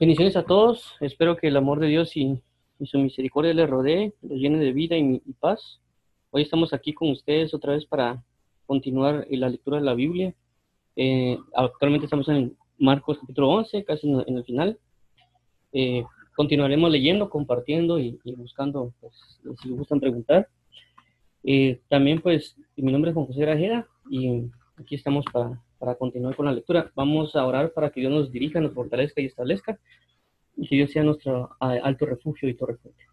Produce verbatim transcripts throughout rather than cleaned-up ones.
Bendiciones a todos. Espero que el amor de Dios y, y su misericordia les rodee, los llene de vida y, y paz. Hoy estamos aquí con ustedes otra vez para continuar la lectura de la Biblia. Eh, actualmente estamos en Marcos capítulo once, casi en, en el final. Eh, continuaremos leyendo, compartiendo y, y buscando, pues, si les gustan preguntar. Eh, también, pues, mi nombre es Juan José Grajera y aquí estamos para, para continuar con la lectura. Vamos a orar para que Dios nos dirija, nos fortalezca y establezca, y que Dios sea nuestro a, alto refugio y torre fuerte.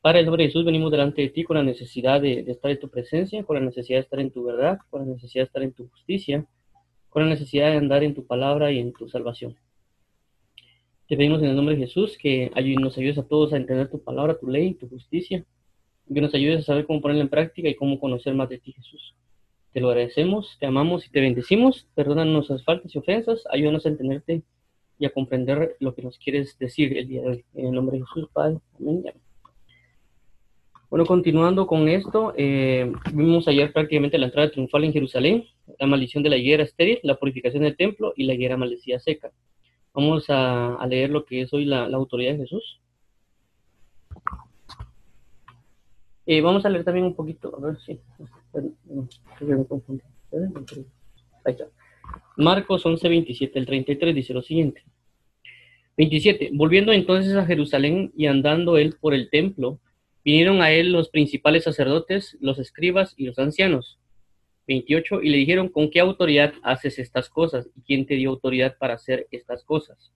Padre, en el nombre de Jesús, venimos delante de ti con la necesidad de, de estar en tu presencia, con la necesidad de estar en tu verdad, con la necesidad de estar en tu justicia, con la necesidad de andar en tu palabra y en tu salvación. Te pedimos en el nombre de Jesús que nos ayudes a todos a entender tu palabra, tu ley, tu justicia, que nos ayudes a saber cómo ponerla en práctica y cómo conocer más de ti, Jesús. Te lo agradecemos, te amamos y te bendecimos. Perdónanos nuestras faltas y ofensas. Ayúdanos a entenderte y a comprender lo que nos quieres decir el día de hoy. En el nombre de Jesús, Padre. Amén. Bueno, continuando con esto, eh, vimos ayer prácticamente la entrada triunfal en Jerusalén, la maldición de la higuera estéril, la purificación del templo y la higuera maldecida seca. Vamos a, a leer lo que es hoy la, la autoridad de Jesús. Eh, vamos a leer también un poquito, a ver si... Ahí está. Marcos once, veintisiete, el treinta y tres dice lo siguiente. veintisiete. Volviendo entonces a Jerusalén y andando él por el templo, vinieron a él los principales sacerdotes, los escribas y los ancianos. veintiocho. Y le dijeron, ¿con qué autoridad haces estas cosas? ¿Y quién te dio autoridad para hacer estas cosas?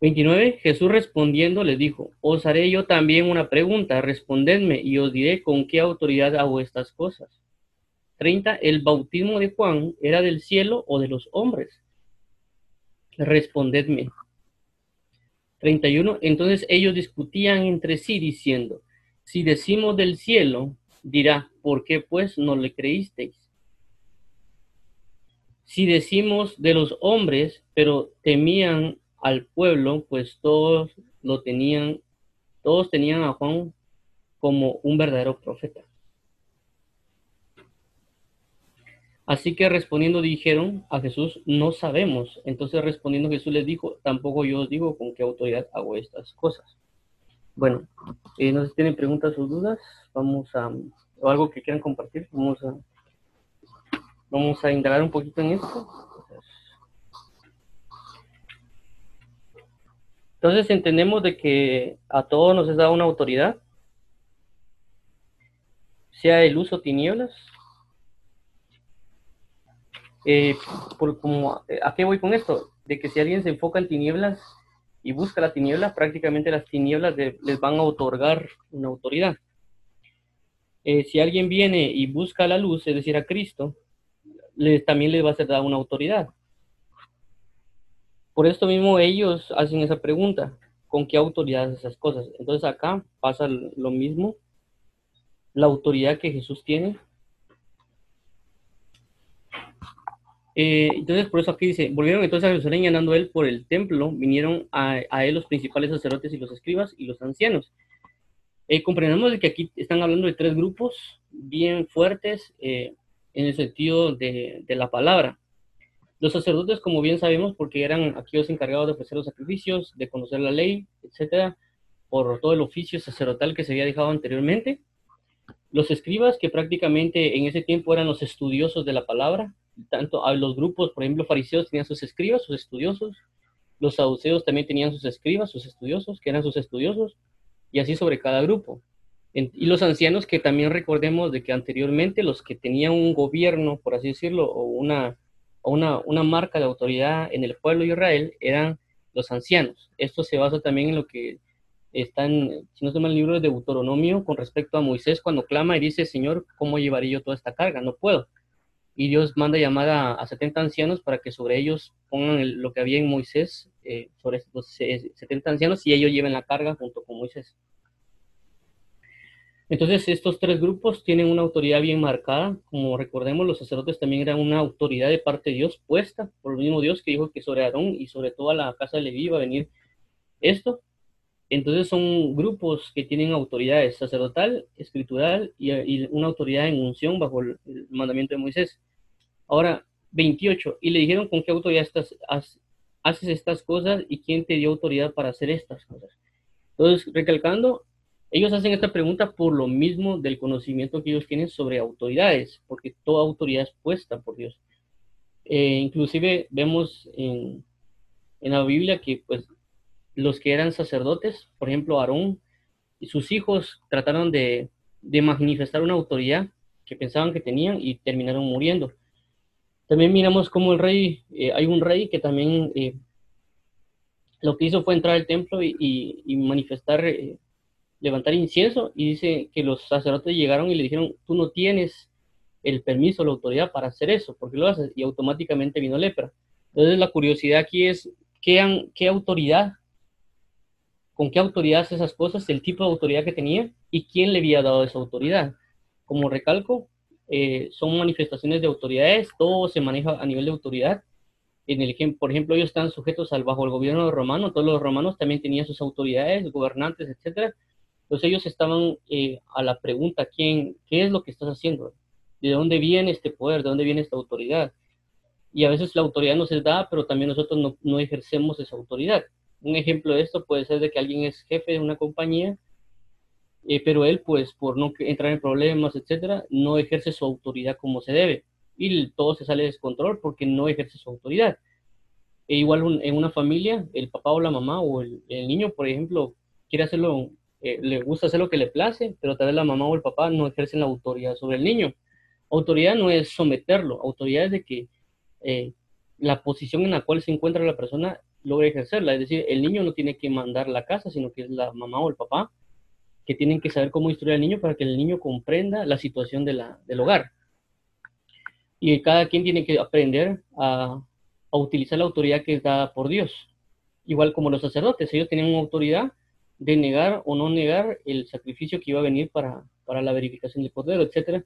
veintinueve. Jesús respondiendo les dijo, os haré yo también una pregunta, respondedme y os diré con qué autoridad hago estas cosas. treinta. ¿El bautismo de Juan era del cielo o de los hombres? Respondedme. treinta y uno. Entonces ellos discutían entre sí diciendo, si decimos del cielo, dirá, ¿por qué pues no le creísteis? Si decimos de los hombres, pero temían al pueblo, pues todos lo tenían, todos tenían a Juan como un verdadero profeta. Así que respondiendo dijeron a Jesús, no sabemos. Entonces respondiendo Jesús les dijo, tampoco yo os digo con qué autoridad hago estas cosas. Bueno, eh, no sé si tienen preguntas o dudas, vamos a, o algo que quieran compartir, vamos a, vamos a indagar un poquito en esto. Entonces entendemos de que a todos nos es dada una autoridad, sea el luz o tinieblas. Eh, por, como, ¿a qué voy con esto? De que si alguien se enfoca en tinieblas y busca la tiniebla, prácticamente las tinieblas de, les van a otorgar una autoridad. Eh, si alguien viene y busca la luz, es decir, a Cristo, les, también les va a ser dada una autoridad. Por esto mismo ellos hacen esa pregunta, ¿con qué autoridad hacen esas cosas? Entonces acá pasa lo mismo, la autoridad que Jesús tiene. Eh, entonces por eso aquí dice, volvieron entonces a Jerusalén y andando él por el templo, vinieron a, a él los principales sacerdotes y los escribas y los ancianos. Eh, comprendamos que aquí están hablando de tres grupos bien fuertes eh, en el sentido de, de la palabra. Los sacerdotes, como bien sabemos, porque eran aquellos encargados de ofrecer los sacrificios, de conocer la ley, etcétera, por todo el oficio sacerdotal que se había dejado anteriormente. Los escribas, que prácticamente en ese tiempo eran los estudiosos de la palabra, tanto a los grupos, por ejemplo, fariseos tenían sus escribas, sus estudiosos, los saduceos también tenían sus escribas, sus estudiosos, que eran sus estudiosos, y así sobre cada grupo. Y los ancianos, que también recordemos de que anteriormente los que tenían un gobierno, por así decirlo, o una... Una, una marca de autoridad en el pueblo de Israel eran los ancianos. Esto se basa también en lo que está en, si no se llama el libro de Deuteronomio, con respecto a Moisés cuando clama y dice, Señor, ¿cómo llevaré yo toda esta carga? No puedo. Y Dios manda llamar a, a setenta ancianos para que sobre ellos pongan el, lo que había en Moisés, eh, sobre estos eh, setenta ancianos, y ellos lleven la carga junto con Moisés. Entonces, estos tres grupos tienen una autoridad bien marcada. Como recordemos, los sacerdotes también eran una autoridad de parte de Dios puesta por el mismo Dios, que dijo que sobre Aarón y sobre toda la casa de Levi iba a venir esto. Entonces, son grupos que tienen autoridades sacerdotal, escritural y, y una autoridad en unción bajo el, el mandamiento de Moisés. Ahora, veintiocho. Y le dijeron, ¿con qué autoridad estás, has, haces estas cosas y quién te dio autoridad para hacer estas cosas. Entonces, recalcando, ellos hacen esta pregunta por lo mismo del conocimiento que ellos tienen sobre autoridades, porque toda autoridad es puesta por Dios. Eh, inclusive vemos en, en la Biblia que pues, los que eran sacerdotes, por ejemplo Aarón y sus hijos, trataron de, de manifestar una autoridad que pensaban que tenían y terminaron muriendo. También miramos cómo el rey, eh, hay un rey que también eh, lo que hizo fue entrar al templo y, y, y manifestar, eh, levantar incienso, y dice que los sacerdotes llegaron y le dijeron, tú no tienes el permiso, la autoridad para hacer eso, ¿por qué lo haces? Y automáticamente vino lepra. Entonces la curiosidad aquí es, ¿qué, han, qué autoridad, con qué autoridad hace esas cosas, el tipo de autoridad que tenía y quién le había dado esa autoridad? Como recalco, Eh, son manifestaciones de autoridades, todo se maneja a nivel de autoridad. En el ejemplo, por ejemplo, ellos están sujetos al bajo el gobierno romano, todos los romanos también tenían sus autoridades, gobernantes, etcétera. Entonces ellos estaban eh, a la pregunta, ¿quién, ¿qué es lo que estás haciendo? ¿De dónde viene este poder? ¿De dónde viene esta autoridad? Y a veces la autoridad nos es dada, pero también nosotros no, no ejercemos esa autoridad. Un ejemplo de esto puede ser de que alguien es jefe de una compañía, Eh, pero él, pues, por no entrar en problemas, etcétera, no ejerce su autoridad como se debe. Y todo se sale de descontrol porque no ejerce su autoridad. E igual un, en una familia, el papá o la mamá o el, el niño, por ejemplo, quiere hacerlo, eh, le gusta hacer lo que le place, pero tal vez la mamá o el papá no ejercen la autoridad sobre el niño. Autoridad no es someterlo, autoridad es de que eh, la posición en la cual se encuentra la persona logra ejercerla. Es decir, el niño no tiene que mandar la casa, sino que es la mamá o el papá que tienen que saber cómo instruir al niño para que el niño comprenda la situación de la, del hogar. Y cada quien tiene que aprender a, a utilizar la autoridad que es dada por Dios. Igual como los sacerdotes, ellos tenían una autoridad de negar o no negar el sacrificio que iba a venir para, para la verificación del cordero, etcétera.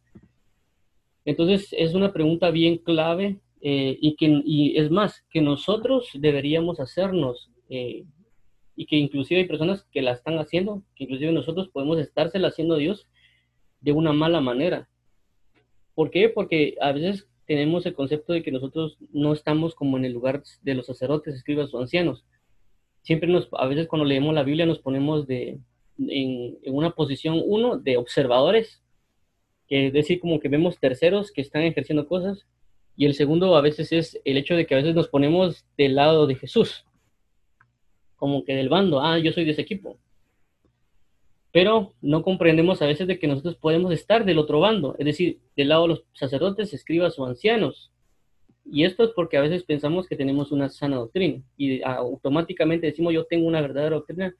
Entonces es una pregunta bien clave eh, y, que, y es más, que nosotros deberíamos hacernos eh, y que inclusive hay personas que la están haciendo, que inclusive nosotros podemos estársela haciendo a Dios de una mala manera. ¿Por qué? Porque a veces tenemos el concepto de que nosotros no estamos como en el lugar de los sacerdotes, escribas o ancianos. Siempre nos, a veces cuando leemos la Biblia nos ponemos de, en, en una posición, uno, de observadores, que es decir, como que vemos terceros que están ejerciendo cosas, y el segundo a veces es el hecho de que a veces nos ponemos del lado de Jesús, como que del bando, ah, yo soy de ese equipo. Pero no comprendemos a veces de que nosotros podemos estar del otro bando, es decir, del lado de los sacerdotes, escribas o ancianos. Y esto es porque a veces pensamos que tenemos una sana doctrina y automáticamente decimos, yo tengo una verdadera doctrina,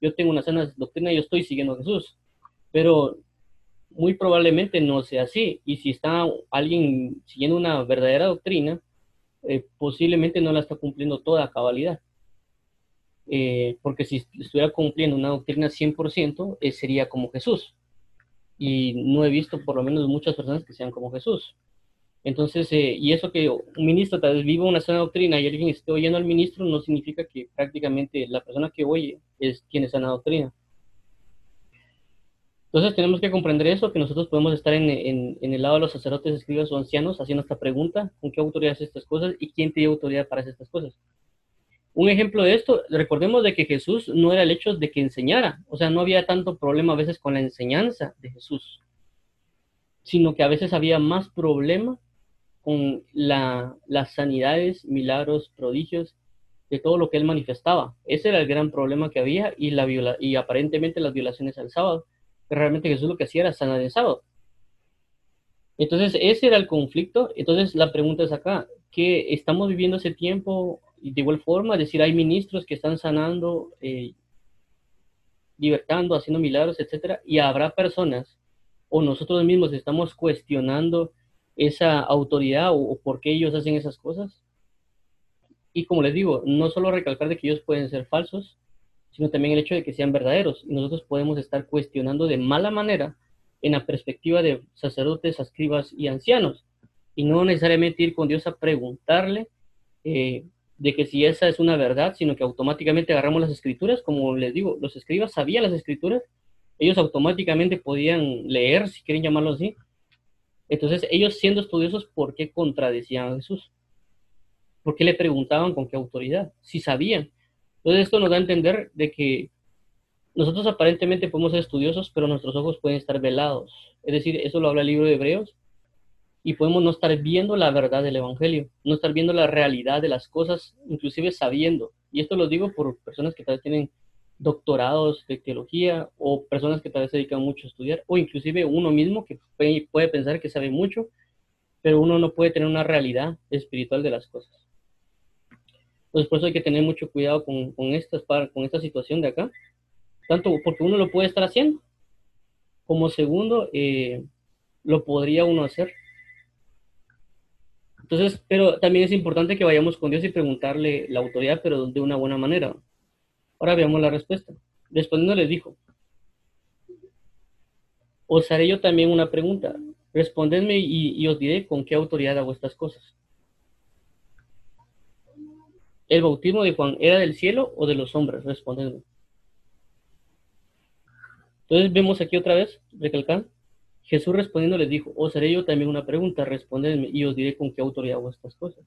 yo tengo una sana doctrina, yo estoy siguiendo a Jesús. Pero muy probablemente no sea así. Y si está alguien siguiendo una verdadera doctrina, eh, posiblemente no la está cumpliendo toda a cabalidad. Eh, porque si estuviera cumpliendo una doctrina cien por ciento, eh, sería como Jesús. Y no he visto por lo menos muchas personas que sean como Jesús. Entonces, eh, y eso que un ministro tal vez viva una sana doctrina y alguien esté oyendo al ministro, no significa que prácticamente la persona que oye es, tiene sana doctrina. Entonces tenemos que comprender eso, que nosotros podemos estar en, en, en el lado de los sacerdotes, escribas o ancianos, haciendo esta pregunta, ¿con qué autoridad haces estas cosas? ¿Y quién te dio autoridad para hacer estas cosas? Un ejemplo de esto, recordemos de que Jesús no era el hecho de que enseñara, o sea, no había tanto problema a veces con la enseñanza de Jesús, sino que a veces había más problema con la, las sanidades, milagros, prodigios, de todo lo que él manifestaba. Ese era el gran problema que había y, la viola, y aparentemente las violaciones al sábado, que realmente Jesús lo que hacía era sanar el sábado. Entonces ese era el conflicto, entonces la pregunta es acá, ¿qué estamos viviendo ese tiempo? De igual forma, es decir, hay ministros que están sanando, eh, libertando, haciendo milagros, etcétera, y habrá personas, o nosotros mismos estamos cuestionando esa autoridad o, o por qué ellos hacen esas cosas. Y como les digo, no solo recalcar de que ellos pueden ser falsos, sino también el hecho de que sean verdaderos. Y nosotros podemos estar cuestionando de mala manera en la perspectiva de sacerdotes, escribas y ancianos, y no necesariamente ir con Dios a preguntarle, eh, de que si esa es una verdad, sino que automáticamente agarramos las escrituras, como les digo, los escribas sabían las escrituras, ellos automáticamente podían leer, si quieren llamarlo así, entonces ellos siendo estudiosos, ¿por qué contradecían a Jesús? ¿Por qué le preguntaban con qué autoridad? Si sabían. Entonces esto nos da a entender de que nosotros aparentemente podemos ser estudiosos, pero nuestros ojos pueden estar velados. Es decir, eso lo habla el libro de Hebreos. Y podemos no estar viendo la verdad del Evangelio, no estar viendo la realidad de las cosas, inclusive sabiendo. Y esto lo digo por personas que tal vez tienen doctorados de teología o personas que tal vez se dedican mucho a estudiar, o inclusive uno mismo que puede, puede pensar que sabe mucho, pero uno no puede tener una realidad espiritual de las cosas. Entonces por eso hay que tener mucho cuidado con, con, estas, con esta situación de acá, tanto porque uno lo puede estar haciendo, como segundo, eh, lo podría uno hacer. Entonces, pero también es importante que vayamos con Dios y preguntarle la autoridad, pero de una buena manera. Ahora veamos la respuesta. Respondiendo les dijo: os haré yo también una pregunta. Respondedme y, y os diré con qué autoridad hago estas cosas. ¿El bautismo de Juan era del cielo o de los hombres? Respondedme. Entonces vemos aquí otra vez, recalcando. Jesús respondiendo les dijo: os haré yo también una pregunta, respondedme y os diré con qué autoridad hago estas cosas.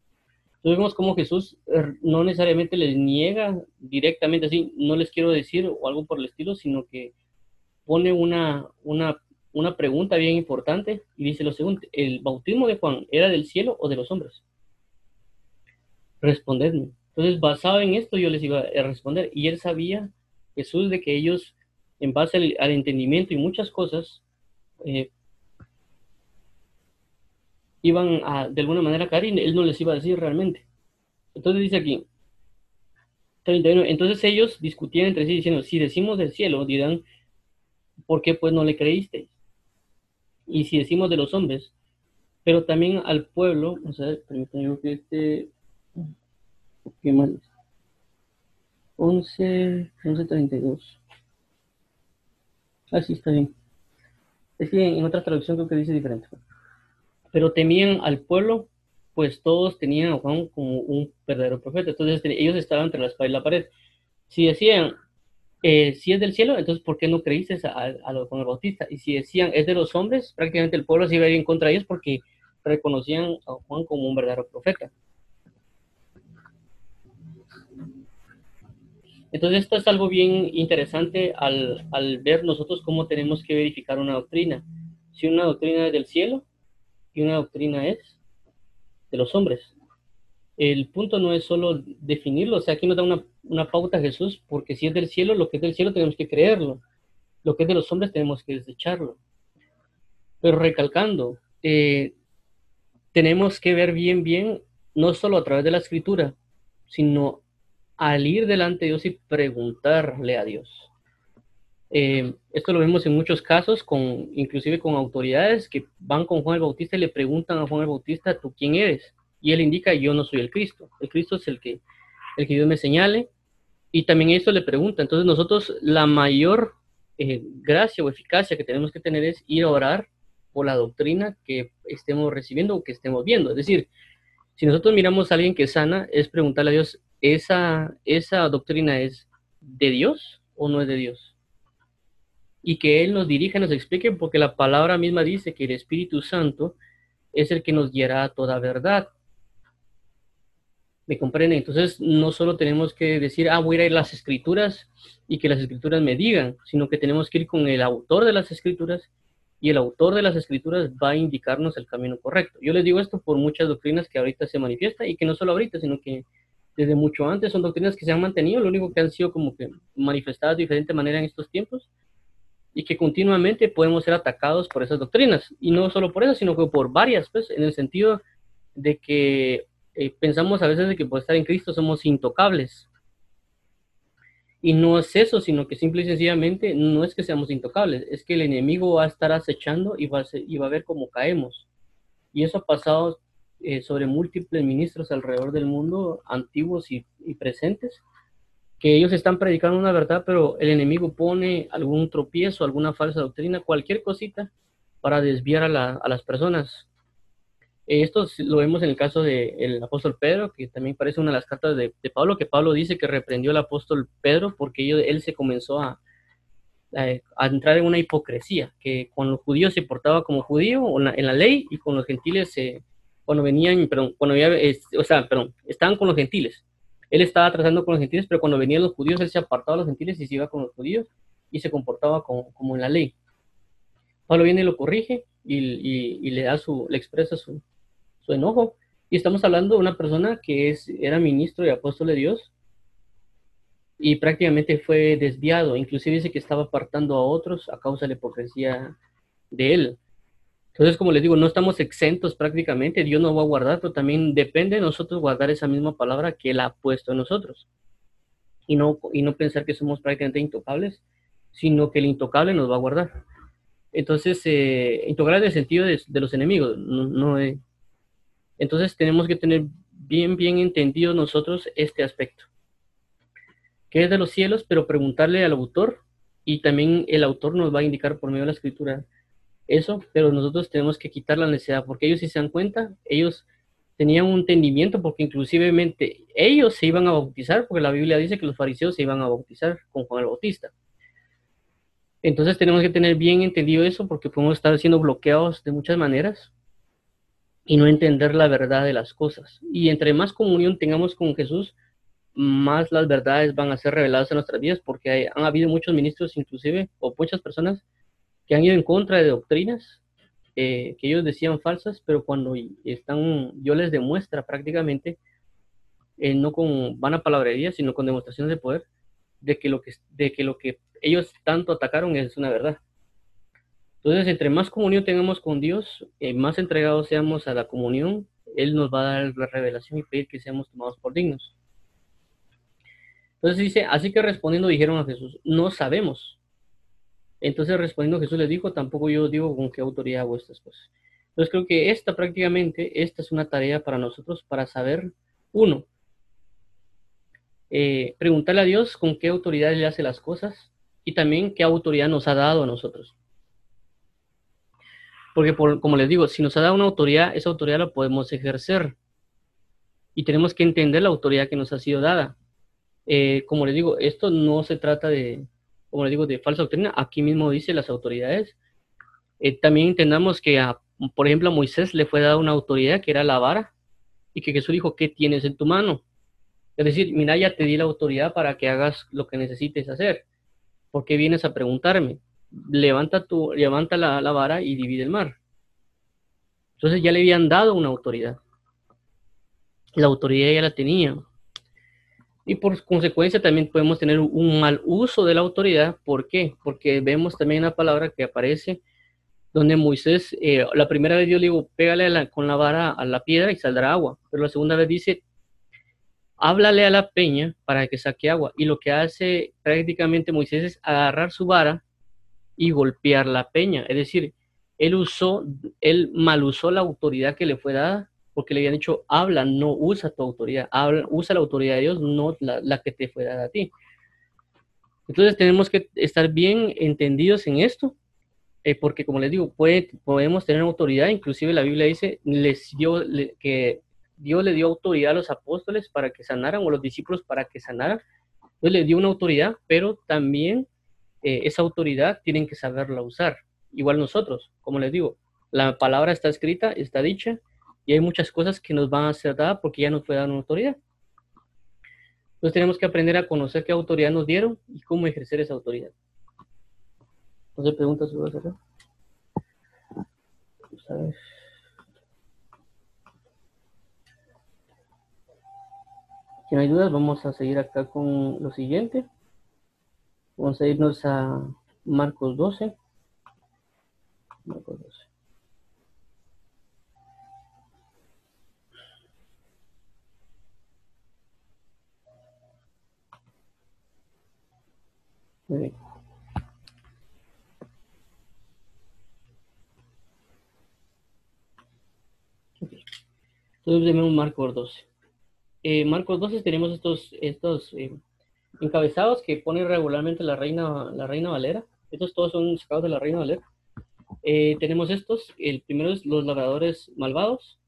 Entonces vemos cómo Jesús no necesariamente les niega directamente así, no les quiero decir o algo por el estilo, sino que pone una, una, una pregunta bien importante y dice lo siguiente: ¿el bautismo de Juan era del cielo o de los hombres? Respondedme. Entonces basado en esto yo les iba a responder, y él sabía, Jesús, de que ellos en base al, al entendimiento y muchas cosas, Eh, iban a de alguna manera caer y él no les iba a decir realmente. Entonces dice aquí treinta y uno, entonces ellos discutían entre sí diciendo: si decimos del cielo, dirán, ¿por qué pues no le creísteis? Y si decimos de los hombres, pero también al pueblo, o sea, permítanme que este, ¿qué más es? once, once treinta y dos, así está bien. Es que en otra traducción creo que dice diferente. Pero temían al pueblo, pues todos tenían a Juan como un verdadero profeta. Entonces ellos estaban entre la espada y la pared. Si decían, eh, si es del cielo, entonces ¿por qué no creíste a, a Juan el Bautista? Y si decían, es de los hombres, prácticamente el pueblo se iba a ir en contra de ellos porque reconocían a Juan como un verdadero profeta. Entonces esto es algo bien interesante al, al ver nosotros cómo tenemos que verificar una doctrina. Si una doctrina es del cielo y una doctrina es de los hombres. El punto no es solo definirlo, o sea, aquí nos da una, una pauta a Jesús, porque si es del cielo, lo que es del cielo tenemos que creerlo. Lo que es de los hombres tenemos que desecharlo. Pero recalcando, eh, tenemos que ver bien, bien, no solo a través de la Escritura, sino al ir delante de Dios y preguntarle a Dios. Eh, esto lo vemos en muchos casos, con, inclusive con autoridades que van con Juan el Bautista y le preguntan a Juan el Bautista: ¿tú quién eres? Y él indica: yo no soy el Cristo. El Cristo es el que, el que Dios me señale. Y también eso le pregunta. Entonces nosotros la mayor eh, gracia o eficacia que tenemos que tener es ir a orar por la doctrina que estemos recibiendo o que estemos viendo. Es decir, si nosotros miramos a alguien que sana, es preguntarle a Dios: Esa, esa doctrina ¿es de Dios o no es de Dios? Y que Él nos dirija, nos explique, porque la palabra misma dice que el Espíritu Santo es el que nos guiará a toda verdad. ¿Me comprenden? Entonces no solo tenemos que decir: ah, voy a ir a las Escrituras y que las Escrituras me digan, sino que tenemos que ir con el autor de las Escrituras, y el autor de las Escrituras va a indicarnos el camino correcto. Yo les digo esto por muchas doctrinas que ahorita se manifiestan, y que no solo ahorita, sino que desde mucho antes son doctrinas que se han mantenido, lo único que han sido como que manifestadas de diferente manera en estos tiempos, y que continuamente podemos ser atacados por esas doctrinas, y no solo por eso, sino que por varias, pues, en el sentido de que eh, pensamos a veces de que por estar en Cristo somos intocables, y no es eso, sino que simple y sencillamente no es que seamos intocables, es que el enemigo va a estar acechando y va a, ser, y va a ver cómo caemos, y eso ha pasado Eh, sobre múltiples ministros alrededor del mundo, antiguos y, y presentes, que ellos están predicando una verdad, pero el enemigo pone algún tropiezo, alguna falsa doctrina, cualquier cosita para desviar a, la, a las personas. Eh, esto lo vemos en el caso del apóstol Pedro, que también parece una de las cartas de, de Pablo, que Pablo dice que reprendió al apóstol Pedro porque ellos, él se comenzó a, a, a entrar en una hipocresía, que con los judíos se portaba como judío en la, en la ley, y con los gentiles se cuando venían, perdón, cuando había, eh, o sea, perdón, estaban con los gentiles. Él estaba tratando con los gentiles, pero cuando venían los judíos, él se apartaba de los gentiles y se iba con los judíos y se comportaba como, como en la ley. Pablo viene y lo corrige y, y, y le da su, le expresa su, su enojo. Y estamos hablando de una persona que es, era ministro y apóstol de Dios y prácticamente fue desviado. Inclusive dice que estaba apartando a otros a causa de la hipocresía de él. Entonces, como les digo, no estamos exentos prácticamente. Dios nos va a guardar, pero también depende de nosotros guardar esa misma palabra que Él ha puesto en nosotros. Y no, y no pensar que somos prácticamente intocables, sino que el intocable nos va a guardar. Entonces, eh, intocable en el sentido de, de los enemigos. No, no, eh. Entonces, tenemos que tener bien, bien entendido nosotros este aspecto, que es de los cielos, pero preguntarle al autor, y también el autor nos va a indicar por medio de la Escritura eso, pero nosotros tenemos que quitar la necesidad, porque ellos, si se dan cuenta, ellos tenían un entendimiento, porque inclusivemente ellos se iban a bautizar, porque la Biblia dice que los fariseos se iban a bautizar con Juan el Bautista. Entonces tenemos que tener bien entendido eso, porque podemos estar siendo bloqueados de muchas maneras y no entender la verdad de las cosas. Y entre más comunión tengamos con Jesús, más las verdades van a ser reveladas en nuestras vidas, porque hay, han habido muchos ministros, inclusive, o muchas personas que han ido en contra de doctrinas eh, que ellos decían falsas, pero cuando están, yo les demuestra prácticamente, eh, no con vana palabrería, sino con demostraciones de poder, de que, lo que, de que lo que ellos tanto atacaron es una verdad. Entonces, entre más comunión tengamos con Dios, eh, más entregados seamos a la comunión, Él nos va a dar la revelación y pedir que seamos tomados por dignos. Entonces dice, así que respondiendo dijeron a Jesús, no sabemos. Entonces, respondiendo, Jesús les dijo, tampoco yo digo con qué autoridad hago estas cosas. Entonces, creo que esta prácticamente, esta es una tarea para nosotros, para saber, uno, eh, preguntarle a Dios con qué autoridad le hace las cosas, y también qué autoridad nos ha dado a nosotros. Porque, por, como les digo, si nos ha dado una autoridad, esa autoridad la podemos ejercer. Y tenemos que entender la autoridad que nos ha sido dada. Eh, como les digo, esto no se trata de... como les digo, de falsa doctrina, aquí mismo dice las autoridades. Eh, también entendamos que, a, por ejemplo, a Moisés le fue dada una autoridad que era la vara, y que Jesús dijo, ¿qué tienes en tu mano? Es decir, mira, ya te di la autoridad para que hagas lo que necesites hacer. ¿Por qué vienes a preguntarme? Levanta, tu, levanta la, la vara y divide el mar. Entonces ya le habían dado una autoridad. La autoridad ya la tenía. Y por consecuencia también podemos tener un mal uso de la autoridad. ¿Por qué? Porque vemos también una palabra que aparece donde Moisés, eh, la primera vez Dios le dijo, pégale la, con la vara a la piedra y saldrá agua. Pero la segunda vez dice, háblale a la peña para que saque agua. Y lo que hace prácticamente Moisés es agarrar su vara y golpear la peña. Es decir, él usó, él mal usó la autoridad que le fue dada, porque le habían dicho, habla, no usa tu autoridad, habla, usa la autoridad de Dios, no la, la que te fue dada a ti. Entonces tenemos que estar bien entendidos en esto, eh, porque como les digo, puede, podemos tener autoridad, inclusive la Biblia dice les dio, le, que Dios le dio autoridad a los apóstoles para que sanaran, o a los discípulos para que sanaran. Entonces les dio una autoridad, pero también eh, esa autoridad tienen que saberla usar. Igual nosotros, como les digo, la palabra está escrita, está dicha, y hay muchas cosas que nos van a ser dadas porque ya nos fue dada una autoridad. Entonces tenemos que aprender a conocer qué autoridad nos dieron y cómo ejercer esa autoridad. Entonces, preguntas sobre eso. Pues, a ver. Si no hay dudas, vamos a seguir acá con lo siguiente. Vamos a irnos a Marcos doce. Marcos doce. Muy bien. Okay. Entonces tenemos Marcos doce. Eh, Marcos doce tenemos estos, estos eh, encabezados que pone regularmente la Reina, la Reina Valera. Estos todos son sacados de la Reina Valera. Eh, tenemos estos. El primero es los labradores malvados.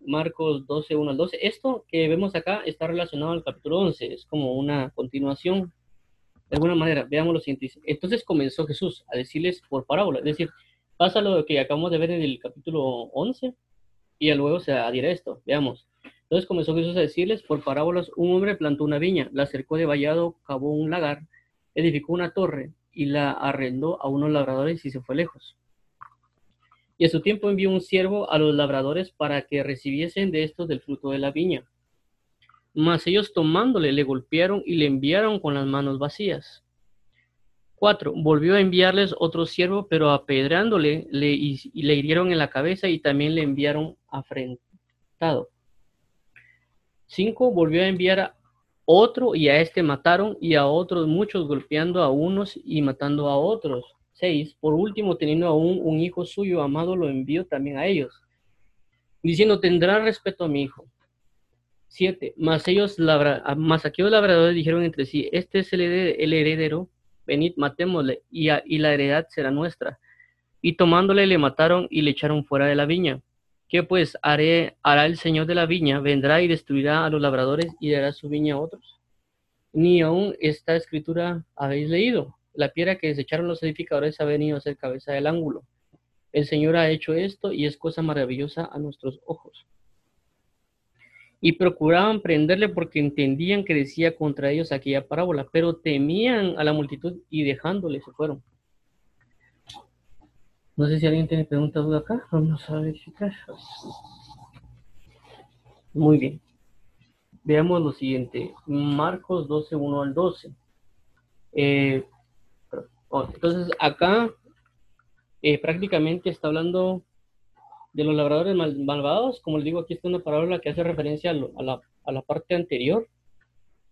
Marcos doce, uno al doce. Esto que vemos acá está relacionado al capítulo once. Es como una continuación. De alguna manera, veamos lo siguiente. Entonces comenzó Jesús a decirles por parábola. Es decir, pasa lo que acabamos de ver en el capítulo once, y al luego se adhiere esto. Veamos. Entonces comenzó Jesús a decirles por parábolas: un hombre plantó una viña, la cercó de vallado, cavó un lagar, edificó una torre y la arrendó a unos labradores y se fue lejos. Y a su tiempo envió un siervo a los labradores para que recibiesen de estos del fruto de la viña. Mas ellos tomándole, le golpearon y le enviaron con las manos vacías. Cuatro, volvió a enviarles otro siervo, pero apedreándole le, y, le hirieron en la cabeza y también le enviaron afrentado. Cinco, volvió a enviar a otro y a este mataron y a otros muchos, golpeando a unos y matando a otros. Seis, por último, teniendo aún un hijo suyo amado, lo envió también a ellos, diciendo: tendrá respeto a mi hijo. Siete, mas ellos, labra, mas aquellos labradores dijeron entre sí: este es el heredero, venid, matémosle, y, a, y la heredad será nuestra. Y tomándole, le mataron y le echaron fuera de la viña. ¿Qué pues haré, hará el señor de la viña? Vendrá y destruirá a los labradores y dará su viña a otros. Ni aún esta escritura habéis leído: la piedra que desecharon los edificadores ha venido a ser cabeza del ángulo. El Señor ha hecho esto y es cosa maravillosa a nuestros ojos. Y procuraban prenderle porque entendían que decía contra ellos aquella parábola, pero temían a la multitud y dejándole se fueron. No sé si alguien tiene preguntas o dudas acá. Vamos a verificar. Muy bien. Veamos lo siguiente. Marcos doce, uno al doce. Eh, entonces acá eh, prácticamente está hablando de los labradores mal, malvados. Como les digo, aquí está una parábola que hace referencia a, lo, a, la, a la parte anterior,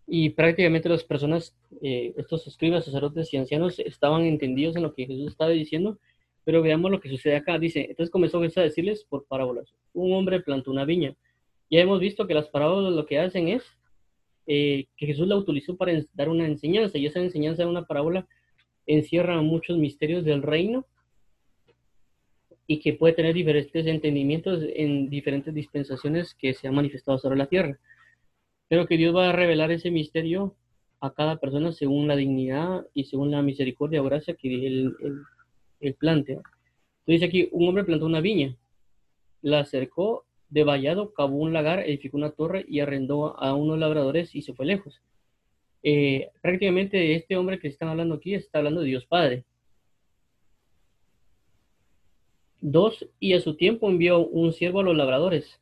y prácticamente las personas, eh, estos escribas, sacerdotes y ancianos, estaban entendidos en lo que Jesús estaba diciendo. Pero veamos lo que sucede acá. Dice: entonces comenzó Jesús a decirles por parábolas. Un hombre plantó una viña. Ya hemos visto que las parábolas lo que hacen es eh, que Jesús la utilizó para dar una enseñanza, y esa enseñanza de una parábola encierra muchos misterios del reino y que puede tener diferentes entendimientos en diferentes dispensaciones que se han manifestado sobre la tierra, pero que Dios va a revelar ese misterio a cada persona según la dignidad y según la misericordia o gracia que él, él, él plantea. Entonces aquí: un hombre plantó una viña, la cercó de vallado, cavó un lagar, edificó una torre y arrendó a unos labradores y se fue lejos. Eh, prácticamente este hombre que están hablando aquí está hablando de Dios Padre. Dos, y a su tiempo envió un siervo a los labradores.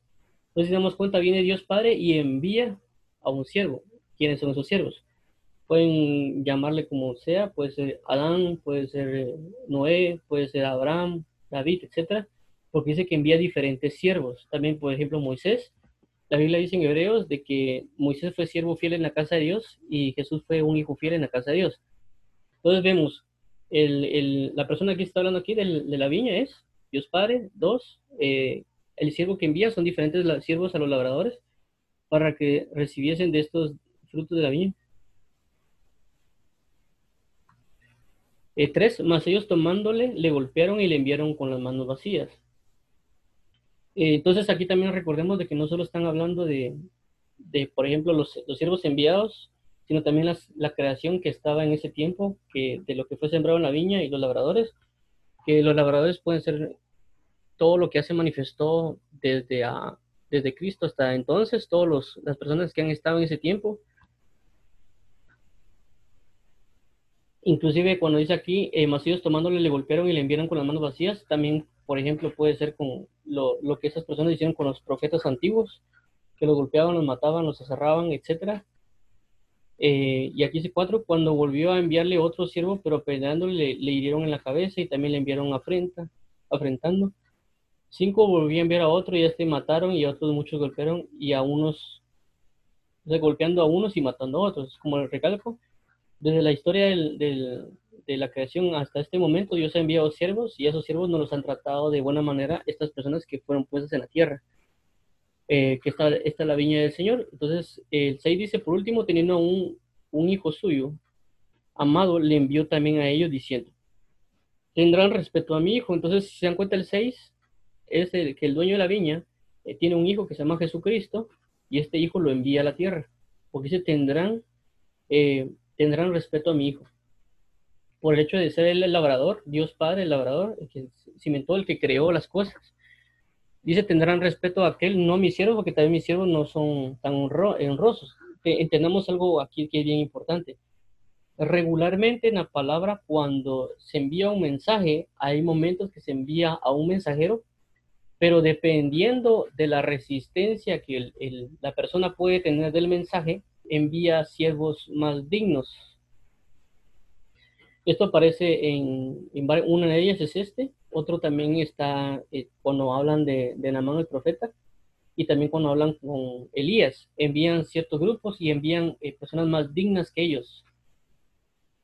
Entonces, si damos cuenta, viene Dios Padre y envía a un siervo. ¿Quiénes son esos siervos? Pueden llamarle como sea, puede ser Adán, puede ser Noé, puede ser Abraham, David, etcétera, porque dice que envía diferentes siervos. También, por ejemplo, Moisés. La Biblia dice en Hebreos de que Moisés fue siervo fiel en la casa de Dios y Jesús fue un hijo fiel en la casa de Dios. Entonces vemos, el, el, la persona que está hablando aquí del, de la viña es Dios Padre. Dos, eh, el siervo que envía son diferentes siervos a los labradores para que recibiesen de estos frutos de la viña. Eh, tres, más ellos tomándole, le golpearon y le enviaron con las manos vacías. Entonces aquí también recordemos de que no solo están hablando de, de por ejemplo, los, los siervos enviados, sino también las, la creación que estaba en ese tiempo, que de lo que fue sembrado en la viña, y los labradores, que los labradores pueden ser todo lo que se manifestó desde, a, desde Cristo hasta entonces, todas las personas que han estado en ese tiempo. Inclusive cuando dice aquí, eh, mas ellos tomándole, le golpearon y le enviaron con las manos vacías, también, por ejemplo, puede ser con lo, lo que esas personas hicieron con los profetas antiguos, que los golpeaban, los mataban, los aserraban, etcétera. Eh, y aquí dice cuatro, cuando volvió a enviarle otro siervo, pero peleándole le, le hirieron en la cabeza y también le enviaron afrenta, afrentando. Cinco, volvió a enviar a otro y a este mataron y a otros muchos golpearon y a unos, o sea, golpeando a unos y matando a otros. Como el recalco, desde la historia del, del de la creación hasta este momento, Dios ha enviado siervos y esos siervos no los han tratado de buena manera estas personas que fueron puestas en la tierra. Eh, que está, está la viña del Señor. Entonces, eh, el seis dice, por último, teniendo un, un hijo suyo amado, le envió también a ellos diciendo, tendrán respeto a mi hijo. Entonces, si se dan cuenta, el seis es el, que el dueño de la viña eh, tiene un hijo que se llama Jesucristo y este hijo lo envía a la tierra. Porque dice, tendrán, eh, tendrán respeto a mi hijo. Por el hecho de ser el labrador, Dios Padre, el labrador, el que cimentó, el que creó las cosas. Dice, tendrán respeto a aquel, no mis siervos, porque también mis siervos no son tan honrosos. Entendamos algo aquí que es bien importante. Regularmente en la palabra, cuando se envía un mensaje, hay momentos que se envía a un mensajero, pero dependiendo de la resistencia que el, el, la persona puede tener del mensaje, envía siervos más dignos. Esto aparece en, en varias, una de ellas es este, otro también está eh, cuando hablan de, de Naamán el profeta, y también cuando hablan con Elías, envían ciertos grupos y envían eh, personas más dignas que ellos.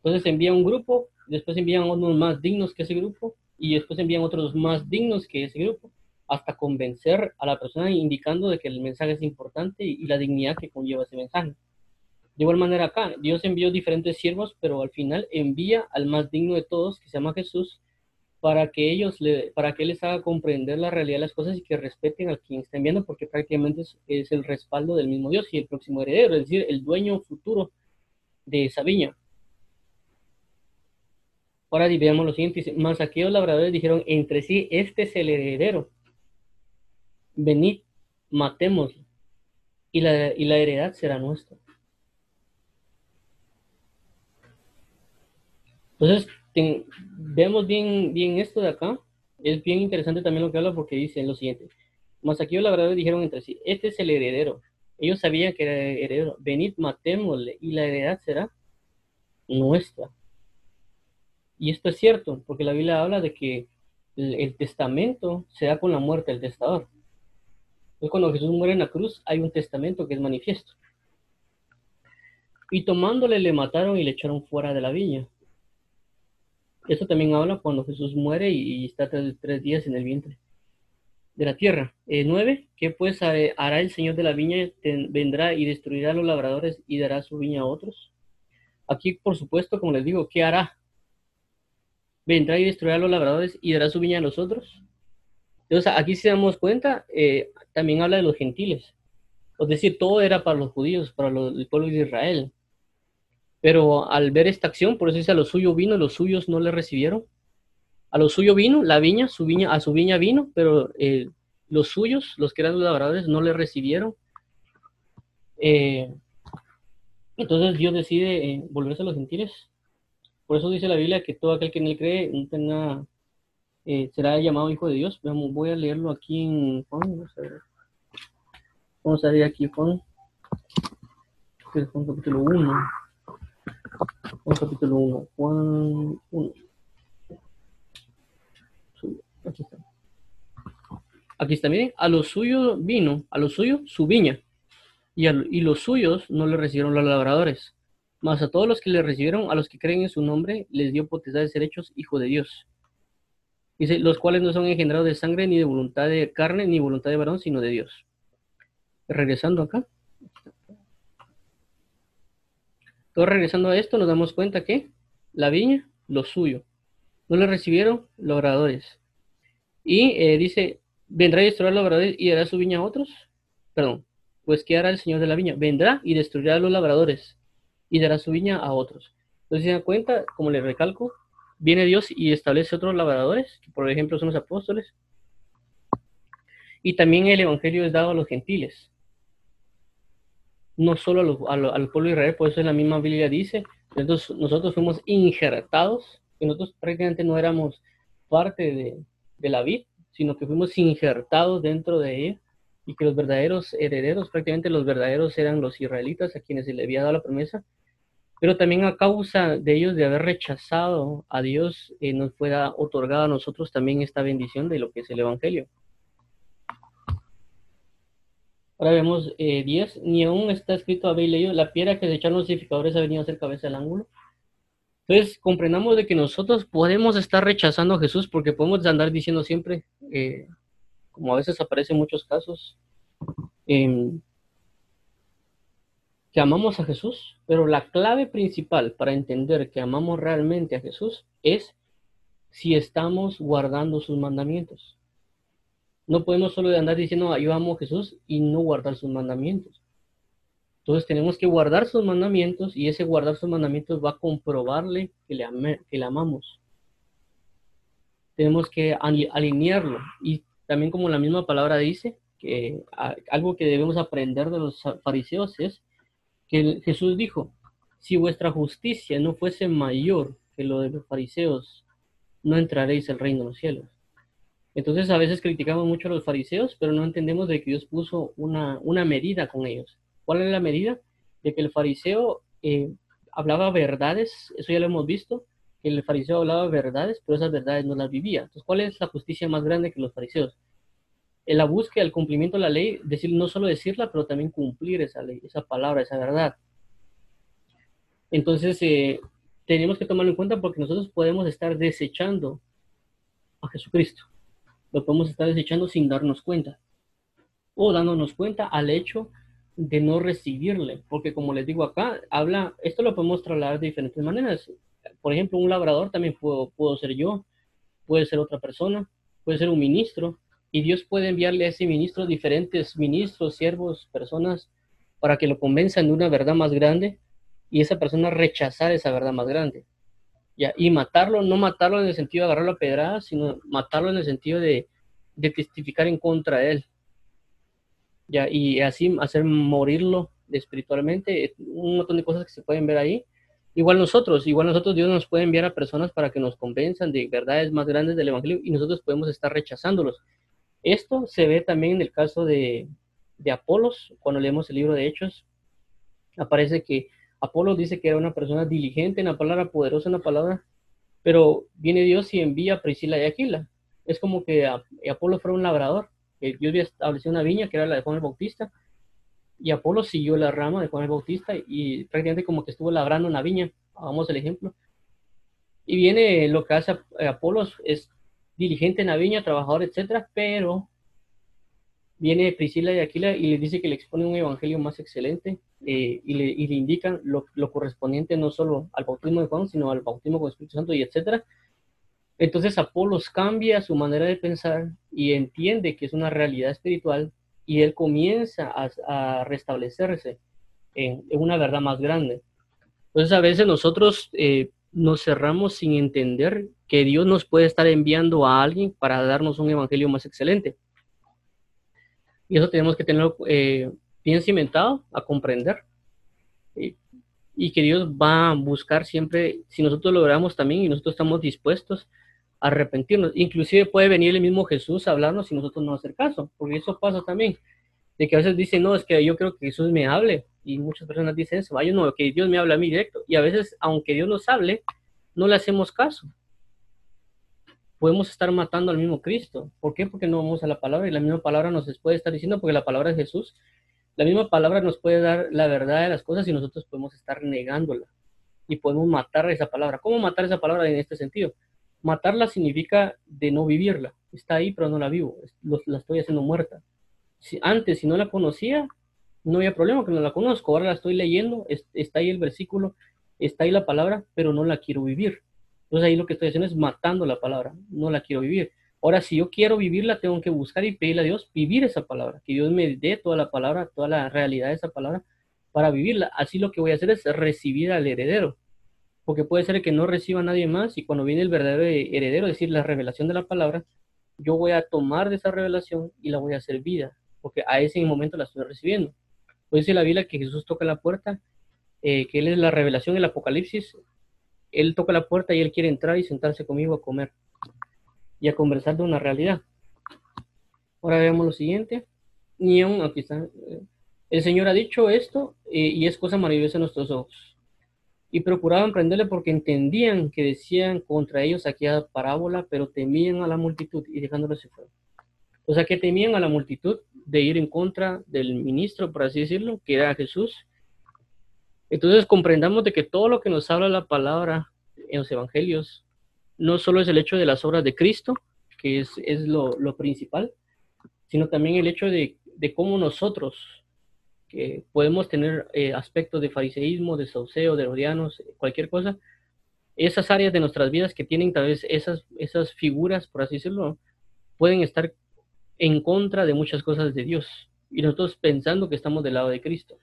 Entonces envían un grupo, después envían unos más dignos que ese grupo, y después envían otros más dignos que ese grupo, hasta convencer a la persona indicando de que el mensaje es importante y, y la dignidad que conlleva ese mensaje. De igual manera acá, Dios envió diferentes siervos, pero al final envía al más digno de todos, que se llama Jesús, para que ellos le, para que les haga comprender la realidad de las cosas y que respeten al quien está enviando, porque prácticamente es, es el respaldo del mismo Dios y el próximo heredero, es decir, el dueño futuro de esa viña. Ahora veamos lo siguiente, mas aquellos labradores dijeron entre sí, este es el heredero, venid, matémoslo, y la, y la heredad será nuestra. Entonces, ten, vemos bien, bien esto de acá, es bien interesante también lo que habla porque dice lo siguiente, mas aquellos labradores dijeron entre sí, este es el heredero, ellos sabían que era el heredero, venid, matémosle, y la heredad será nuestra. Y esto es cierto, porque la Biblia habla de que el, el testamento se da con la muerte del testador. Entonces, cuando Jesús muere en la cruz, hay un testamento que es manifiesto. Y tomándole, le mataron y le echaron fuera de la viña. Esto también habla cuando Jesús muere y, y está tres, tres días en el vientre de la tierra. Eh, nueve, que pues hará el Señor de la viña, ten, vendrá y destruirá a los labradores y dará su viña a otros. Aquí, por supuesto, como les digo, ¿qué hará? Vendrá y destruirá a los labradores y dará su viña a los otros. Entonces, aquí si damos cuenta, eh, también habla de los gentiles. Es decir, todo era para los judíos, para los, el pueblo de Israel. Pero al ver esta acción, por eso dice, a lo suyo vino, los suyos no le recibieron. A lo suyo vino, la viña, su viña a su viña vino, pero eh, los suyos, los que eran los labradores, no le recibieron. Eh, entonces, Dios decide eh, volverse a los gentiles. Por eso dice la Biblia que todo aquel que en él cree no tenga, eh, será llamado hijo de Dios. Vamos, voy a leerlo aquí en Juan. Vamos a ver, vamos a ver aquí Juan. Este es Juan capítulo uno. Juan capítulo uno. Juan uno. Aquí está. Aquí está, miren. A lo suyo vino, a lo suyo su viña. Y, a, y los suyos no le recibieron los labradores. Mas a todos los que le recibieron, a los que creen en su nombre, les dio potestad de ser hechos hijos de Dios. Dice, los cuales no son engendrados de sangre, ni de voluntad de carne, ni voluntad de varón, sino de Dios. Regresando acá. Entonces, regresando a esto, nos damos cuenta que la viña, lo suyo. No le recibieron los labradores. Y eh, dice, vendrá y destruirá a los labradores y dará su viña a otros. Perdón, pues ¿qué hará el Señor de la viña? Vendrá y destruirá a los labradores y dará su viña a otros. Entonces, se dan cuenta, como les recalco, viene Dios y establece otros labradores, que por ejemplo son los apóstoles, y también el evangelio es dado a los gentiles, no solo a los, a lo, al pueblo de Israel. Por eso en la misma Biblia dice, entonces nosotros fuimos injertados, que nosotros prácticamente no éramos parte de, de la vid, sino que fuimos injertados dentro de ella, y que los verdaderos herederos, prácticamente los verdaderos eran los israelitas a quienes se le había dado la promesa, pero también a causa de ellos de haber rechazado a Dios, eh, nos fuera otorgada a nosotros también esta bendición de lo que es el evangelio. Ahora vemos eh, diez, ni aún está escrito, habéis leído, la piedra que se echaron los edificadores ha venido a ser cabeza del ángulo. Entonces comprendamos de que nosotros podemos estar rechazando a Jesús, porque podemos andar diciendo siempre, eh, como a veces aparece en muchos casos, eh, que amamos a Jesús, pero la clave principal para entender que amamos realmente a Jesús es si estamos guardando sus mandamientos. No podemos solo andar diciendo, yo amo a Jesús y no guardar sus mandamientos. Entonces tenemos que guardar sus mandamientos, y ese guardar sus mandamientos va a comprobarle que le, am- que le amamos. Tenemos que alinearlo, y También, como la misma palabra dice, que algo que debemos aprender de los fariseos es que Jesús dijo: si vuestra justicia no fuese mayor que lo de los fariseos, no entraréis al reino de los cielos. Entonces, a veces criticamos mucho a los fariseos, pero no entendemos de que Dios puso una, una medida con ellos. ¿Cuál es la medida? De que el fariseo eh, hablaba verdades, eso ya lo hemos visto, que el fariseo hablaba verdades, pero esas verdades no las vivía. Entonces, ¿cuál es la justicia más grande que los fariseos? En la búsqueda, el cumplimiento de la ley, decir, no solo decirla, pero también cumplir esa ley, esa palabra, esa verdad. Entonces, eh, tenemos que tomarlo en cuenta, porque nosotros podemos estar desechando a Jesucristo. Lo podemos estar desechando sin darnos cuenta. O dándonos cuenta al hecho de no recibirle. Porque, como les digo acá, habla, esto lo podemos trasladar de diferentes maneras. Por ejemplo, un labrador también puedo, puedo ser yo, puede ser otra persona, puede ser un ministro. Y Dios puede enviarle a ese ministro diferentes ministros, siervos, personas, para que lo convenzan de una verdad más grande, y esa persona rechazar esa verdad más grande. ¿Ya? Y matarlo, no matarlo en el sentido de agarrarlo a pedradas, sino matarlo en el sentido de, de testificar en contra de él. ¿Ya? Y así hacer morirlo espiritualmente, un montón de cosas que se pueden ver ahí. Igual nosotros, igual nosotros Dios nos puede enviar a personas para que nos convenzan de verdades más grandes del Evangelio, y nosotros podemos estar rechazándolos. Esto se ve también en el caso de, de Apolos. Cuando leemos el libro de Hechos, aparece que Apolos dice que era una persona diligente en la palabra, poderosa en la palabra, pero viene Dios y envía a Priscila y Aquila. Es como que Apolos fue un labrador, que Dios había establecido una viña que era la de Juan el Bautista, y Apolos siguió la rama de Juan el Bautista y prácticamente como que estuvo labrando una viña, hagamos el ejemplo. Y viene lo que hace Apolos, es diligente en la viña, trabajador, etcétera, pero viene Priscila y Aquila y le dice que le expone un evangelio más excelente. Eh, y, le, y le indican lo, lo correspondiente no solo al bautismo de Juan, sino al bautismo con el Espíritu Santo, y etcétera. Entonces Apolos cambia su manera de pensar y entiende que es una realidad espiritual, y él comienza a, a restablecerse en, en una verdad más grande. Entonces, a veces nosotros eh, nos cerramos sin entender que Dios nos puede estar enviando a alguien para darnos un evangelio más excelente, y eso tenemos que tenerlo eh, bien cimentado, a comprender, y, y que Dios va a buscar siempre, si nosotros lo logramos también y nosotros estamos dispuestos a arrepentirnos. Inclusive puede venir el mismo Jesús a hablarnos y nosotros no hacer caso, porque eso pasa también, de que a veces dicen, no, es que yo creo que Jesús me hable, y muchas personas dicen eso, yo no, que Dios me habla a mí directo, y a veces, aunque Dios nos hable, no le hacemos caso. Podemos estar matando al mismo Cristo. ¿Por qué? Porque no vamos a la palabra, y la misma palabra nos puede estar diciendo, porque la palabra de Jesús, la misma palabra nos puede dar la verdad de las cosas, y nosotros podemos estar negándola. Y podemos matar esa palabra. ¿Cómo matar esa palabra en este sentido? Matarla significa de no vivirla. Está ahí, pero no la vivo. La estoy haciendo muerta. Si, antes, si no la conocía, no había problema que no la conozco. Ahora la estoy leyendo. Es, está ahí el versículo. Está ahí la palabra, pero no la quiero vivir. Entonces ahí lo que estoy haciendo es matando la palabra. No la quiero vivir. Ahora, si yo quiero vivirla, tengo que buscar y pedirle a Dios vivir esa palabra, que Dios me dé toda la palabra, toda la realidad de esa palabra para vivirla. Así lo que voy a hacer es recibir al heredero, porque puede ser que no reciba a nadie más, y cuando viene el verdadero heredero, es decir, la revelación de la palabra, yo voy a tomar de esa revelación y la voy a hacer vida, porque a ese momento la estoy recibiendo. Pues dice la Biblia que Jesús toca la puerta, eh, que Él es la revelación, el Apocalipsis. Él toca la puerta y Él quiere entrar y sentarse conmigo a comer y a conversar de una realidad. Ahora veamos lo siguiente. Ni aun, aquí está. El Señor ha dicho esto, eh, y es cosa maravillosa en nuestros ojos. Y procuraban prenderle porque entendían que decían contra ellos aquella parábola, pero temían a la multitud y dejándolo se fueron. O sea, que temían a la multitud de ir en contra del ministro, por así decirlo, que era Jesús. Entonces comprendamos de que todo lo que nos habla la palabra en los evangelios no solo es el hecho de las obras de Cristo, que es, es lo, lo principal, sino también el hecho de, de cómo nosotros que podemos tener eh, aspectos de fariseísmo, de saduceo, de herodianos, cualquier cosa, esas áreas de nuestras vidas que tienen tal vez esas, esas figuras, por así decirlo, pueden estar en contra de muchas cosas de Dios, y nosotros pensando que estamos del lado de Cristo.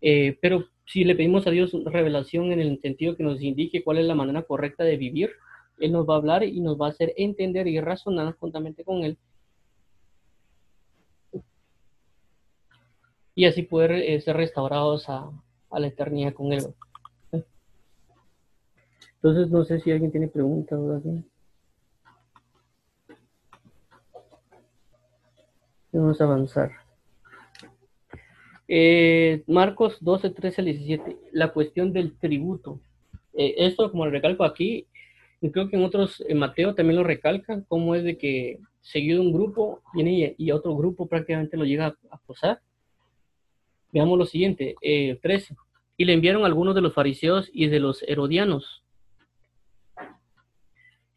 Eh, pero si le pedimos a Dios revelación en el sentido que nos indique cuál es la manera correcta de vivir Él nos va a hablar y nos va a hacer entender y razonar juntamente con Él. Y así poder eh, ser restaurados a, a la eternidad con Él. Entonces, no sé si alguien tiene preguntas, ¿verdad? Vamos a avanzar. Eh, Marcos doce, trece al diecisiete. La cuestión del tributo. Eh, esto, como lo recalco aquí, y creo que en otros, en Mateo también lo recalca, cómo es de que seguido un grupo viene y otro grupo prácticamente lo llega a, a posar. Veamos lo siguiente, eh, trece. Y le enviaron algunos de los fariseos y de los herodianos.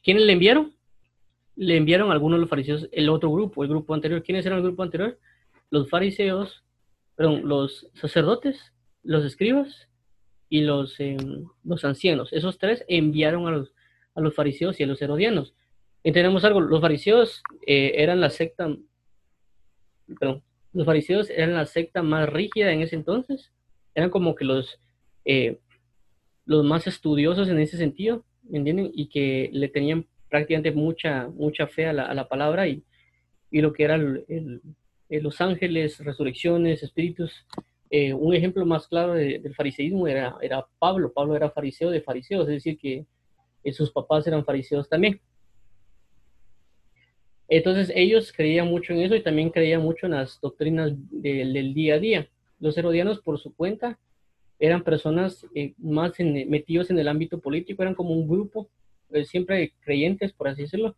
¿Quiénes le enviaron? Le enviaron algunos de los fariseos, el otro grupo, el grupo anterior. ¿Quiénes eran el grupo anterior? Los fariseos, perdón, los sacerdotes, los escribas y los, eh, los ancianos. Esos tres enviaron a los, a los fariseos y a los herodianos. Entendemos algo, los fariseos eh, eran la secta, perdón, los fariseos eran la secta más rígida en ese entonces. Eran como que los, eh, los más estudiosos en ese sentido, ¿me entienden? Y que le tenían prácticamente mucha, mucha fe a la, a la palabra y, y lo que eran el, el, los ángeles, resurrecciones, espíritus. Eh, un ejemplo más claro de, del fariseísmo era, era Pablo. Pablo era fariseo de fariseos, es decir que eh, sus papás eran fariseos también. Entonces ellos creían mucho en eso y también creían mucho en las doctrinas de, del día a día. Los herodianos, por su cuenta, eran personas eh, más en, metidos en el ámbito político, eran como un grupo, eh, siempre creyentes, por así decirlo,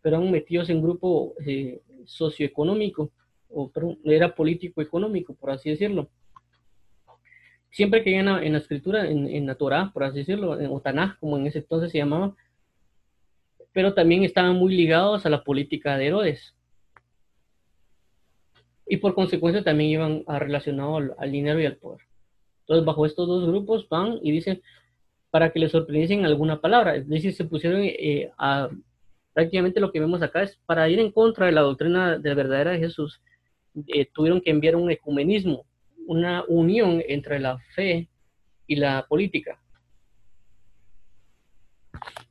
pero eran metidos en grupo eh, socioeconómico, o perdón, era político-económico, por así decirlo. Siempre creían en, en la escritura, en, en la Torá, por así decirlo, en Tanaj, como en ese entonces se llamaba, pero también estaban muy ligados a la política de Herodes. Y por consecuencia también iban relacionados al, al dinero y al poder. Entonces bajo estos dos grupos van y dicen para que les sorprendiesen alguna palabra. Es decir, se pusieron eh, a prácticamente lo que vemos acá es para ir en contra de la doctrina de la verdadera de Jesús. Eh, tuvieron que enviar un ecumenismo, una unión entre la fe y la política.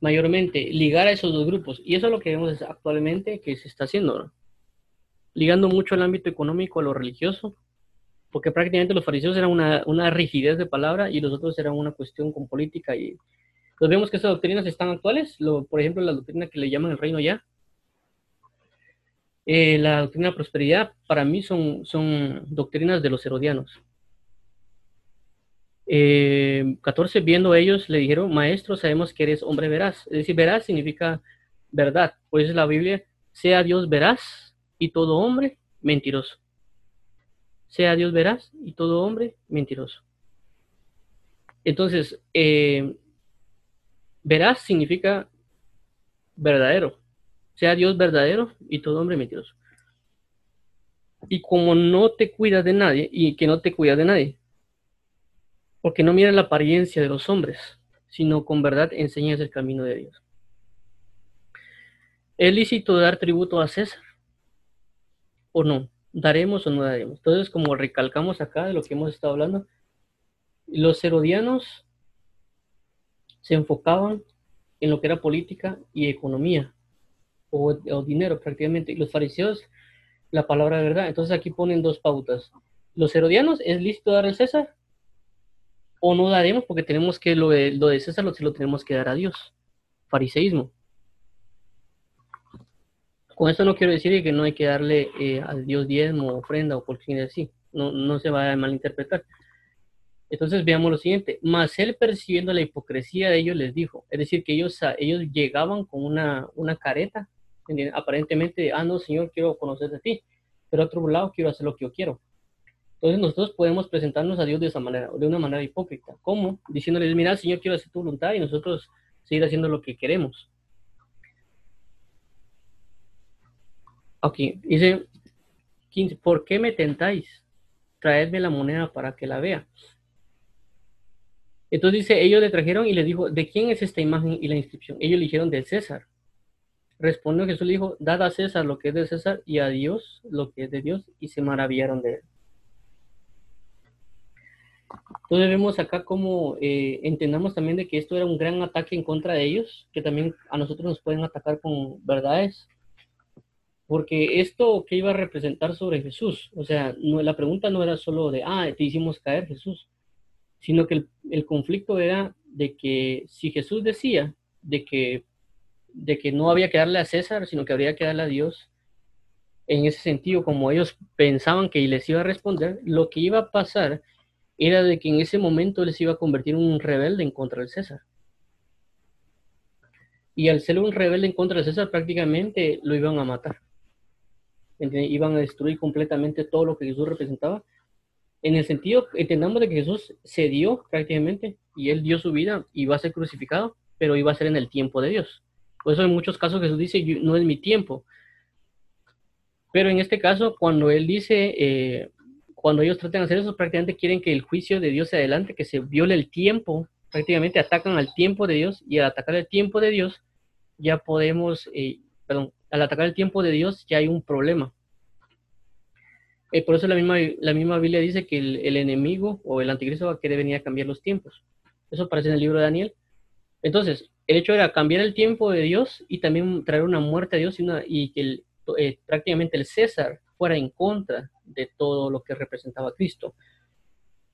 Mayormente ligar a esos dos grupos. Y eso es lo que vemos actualmente que se está haciendo, ¿no? Ligando mucho el ámbito económico a lo religioso, porque prácticamente los fariseos eran una, una rigidez de palabra y los otros eran una cuestión con política. Y pues vemos que estas doctrinas están actuales, lo, por ejemplo la doctrina que le llaman el reino ya, eh, la doctrina de prosperidad, para mí son, son doctrinas de los herodianos. Eh, catorce, viendo ellos, le dijeron, maestro, sabemos que eres hombre veraz, es decir, veraz significa verdad, pues la Biblia, sea Dios veraz, y todo hombre mentiroso. Sea Dios veraz y todo hombre mentiroso. Entonces, eh, veraz significa verdadero. Sea Dios verdadero y todo hombre mentiroso. Y como no te cuidas de nadie, y que no te cuidas de nadie, porque no miras la apariencia de los hombres, sino con verdad enseñas el camino de Dios. ¿Es lícito dar tributo a César o no? ¿Daremos o no daremos? Entonces, como recalcamos acá de lo que hemos estado hablando, los herodianos se enfocaban en lo que era política y economía, o, o dinero prácticamente, y los fariseos, la palabra de verdad. Entonces aquí ponen dos pautas. Los herodianos, ¿es lícito dar al César? ¿O no daremos? Porque tenemos que lo de, lo de César lo, lo tenemos que dar a Dios. Fariseísmo. Con esto no quiero decir que no hay que darle eh, a Dios diezmo, ofrenda o cualquier cosa así. No, no se va a malinterpretar. Entonces veamos lo siguiente. Mas él, percibiendo la hipocresía de ellos, les dijo. Es decir, que ellos, ellos llegaban con una, una careta. ¿Entienden? Aparentemente, ah, no, Señor, quiero conocer de ti. Pero a otro lado, quiero hacer lo que yo quiero. Entonces nosotros podemos presentarnos a Dios de esa manera, de una manera hipócrita. ¿Cómo? Diciéndoles, mira, Señor, quiero hacer tu voluntad y nosotros seguir haciendo lo que queremos. Aquí, okay. Dice, quince, ¿por qué me tentáis? Traedme la moneda para que la vea. Entonces dice, ellos le trajeron y les dijo, ¿de quién es esta imagen y la inscripción? Ellos le dijeron, de César. Respondió Jesús, le dijo, dad a César lo que es de César y a Dios lo que es de Dios, y se maravillaron de él. Entonces vemos acá como eh, entendamos también de que esto era un gran ataque en contra de ellos, que también a nosotros nos pueden atacar con verdades. Porque esto que iba a representar sobre Jesús, o sea, no, la pregunta no era solo de, ah, te hicimos caer, Jesús, sino que el, el conflicto era de que si Jesús decía de que, de que no había que darle a César, sino que habría que darle a Dios, en ese sentido, como ellos pensaban que les iba a responder, lo que iba a pasar era de que en ese momento les iba a convertir en un rebelde en contra del César. Y al ser un rebelde en contra del César, prácticamente lo iban a matar. ¿Entiendes? Iban a destruir completamente todo lo que Jesús representaba. En el sentido, entendamos de que Jesús cedió prácticamente, y Él dio su vida, y iba a ser crucificado, pero iba a ser en el tiempo de Dios. Por eso en muchos casos Jesús dice, no es mi tiempo. Pero en este caso, cuando Él dice... Eh, Cuando ellos tratan de hacer eso, prácticamente quieren que el juicio de Dios se adelante, que se viole el tiempo. Prácticamente atacan al tiempo de Dios, y al atacar el tiempo de Dios, ya podemos, eh, perdón, al atacar el tiempo de Dios ya hay un problema. Eh, por eso la misma, la misma Biblia dice que el, el enemigo o el anticristo va a querer venir a cambiar los tiempos. Eso aparece en el libro de Daniel. Entonces, el hecho era cambiar el tiempo de Dios y también traer una muerte a Dios y, una, y que el, eh, prácticamente el César fuera en contra de todo lo que representaba a Cristo,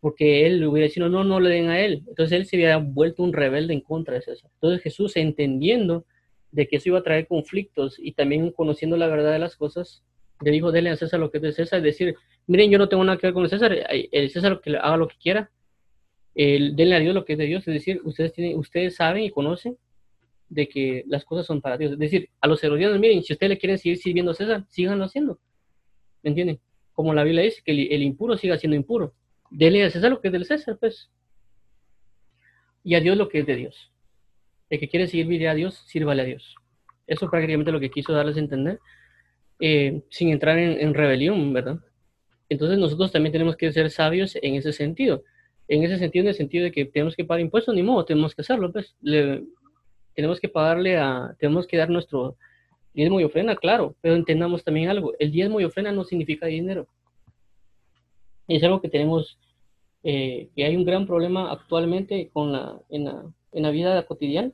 porque él hubiera dicho, no, no le den a él. Entonces él se había vuelto un rebelde en contra de César. Entonces Jesús, entendiendo de que eso iba a traer conflictos y también conociendo la verdad de las cosas, le dijo, denle a César lo que es de César, es decir, miren, yo no tengo nada que ver con el César, el César que haga lo que quiera, el, denle a Dios lo que es de Dios, es decir, ustedes, tienen, ustedes saben y conocen de que las cosas son para Dios. Es decir, a los herodianos, miren, si ustedes le quieren seguir sirviendo a César, síganlo haciendo, ¿me entienden? Como la Biblia dice, que el, el impuro siga siendo impuro. Dele a César lo que es del César, pues. Y a Dios lo que es de Dios. El que quiere servir a Dios, sírvale a Dios. Eso es prácticamente lo que quiso darles a entender, eh, sin entrar en, en rebelión, ¿verdad? Entonces nosotros también tenemos que ser sabios en ese sentido. En ese sentido, en el sentido de que tenemos que pagar impuestos, ni modo, tenemos que hacerlo, pues. Le, tenemos que pagarle a... Tenemos que dar nuestro... Diezmo y ofrenda, claro, pero entendamos también algo. El diezmo y ofrenda no significa dinero. Es algo que tenemos, eh, que hay un gran problema actualmente con la, en, la, en la vida cotidiana.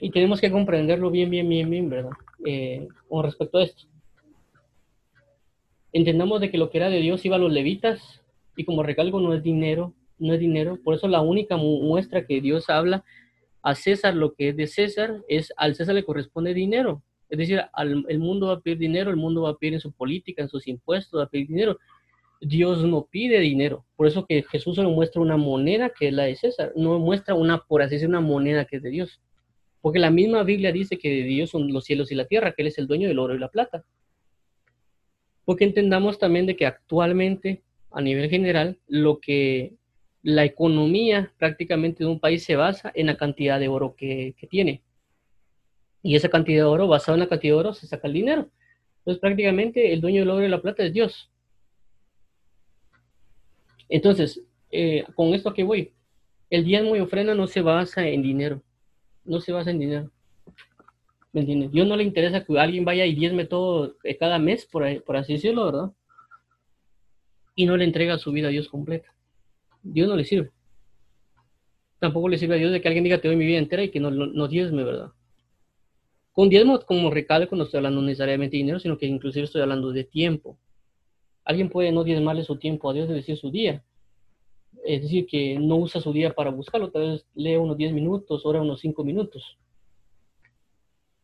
Y tenemos que comprenderlo bien, bien, bien, bien, ¿verdad? Eh, con respecto a esto. Entendamos de que lo que era de Dios iba a los levitas, y como recalco, no es dinero, no es dinero. Por eso la única mu- muestra que Dios habla a César lo que es de César, es al César le corresponde dinero. Es decir, al, el mundo va a pedir dinero, el mundo va a pedir en su política, en sus impuestos, va a pedir dinero. Dios no pide dinero. Por eso que Jesús solo muestra una moneda que es la de César. No muestra una, por así decir, una moneda que es de Dios. Porque la misma Biblia dice que de Dios son los cielos y la tierra, que Él es el dueño del oro y la plata. Porque entendamos también de que actualmente, a nivel general, lo que... La economía prácticamente de un país se basa en la cantidad de oro que, que tiene. Y esa cantidad de oro, basada en la cantidad de oro, se saca el dinero. Entonces prácticamente el dueño del oro y la plata es Dios. Entonces, eh, con esto a qué voy. El diezmo y ofrenda no se basa en dinero. No se basa en dinero. ¿Me entiendes? Dios no le interesa que alguien vaya y diezme todo cada mes, por, ahí, por así decirlo, ¿verdad? Y no le entrega su vida a Dios completa. Dios no le sirve. Tampoco le sirve a Dios de que alguien diga te doy mi vida entera y que no, no, no diezme, ¿verdad? Con diezmo, como recalco, no estoy hablando necesariamente de dinero, sino que inclusive estoy hablando de tiempo. Alguien puede no diezmarle su tiempo a Dios, es decir, su día. Es decir, que no usa su día para buscarlo. Tal vez lee unos diez minutos, ora unos cinco minutos.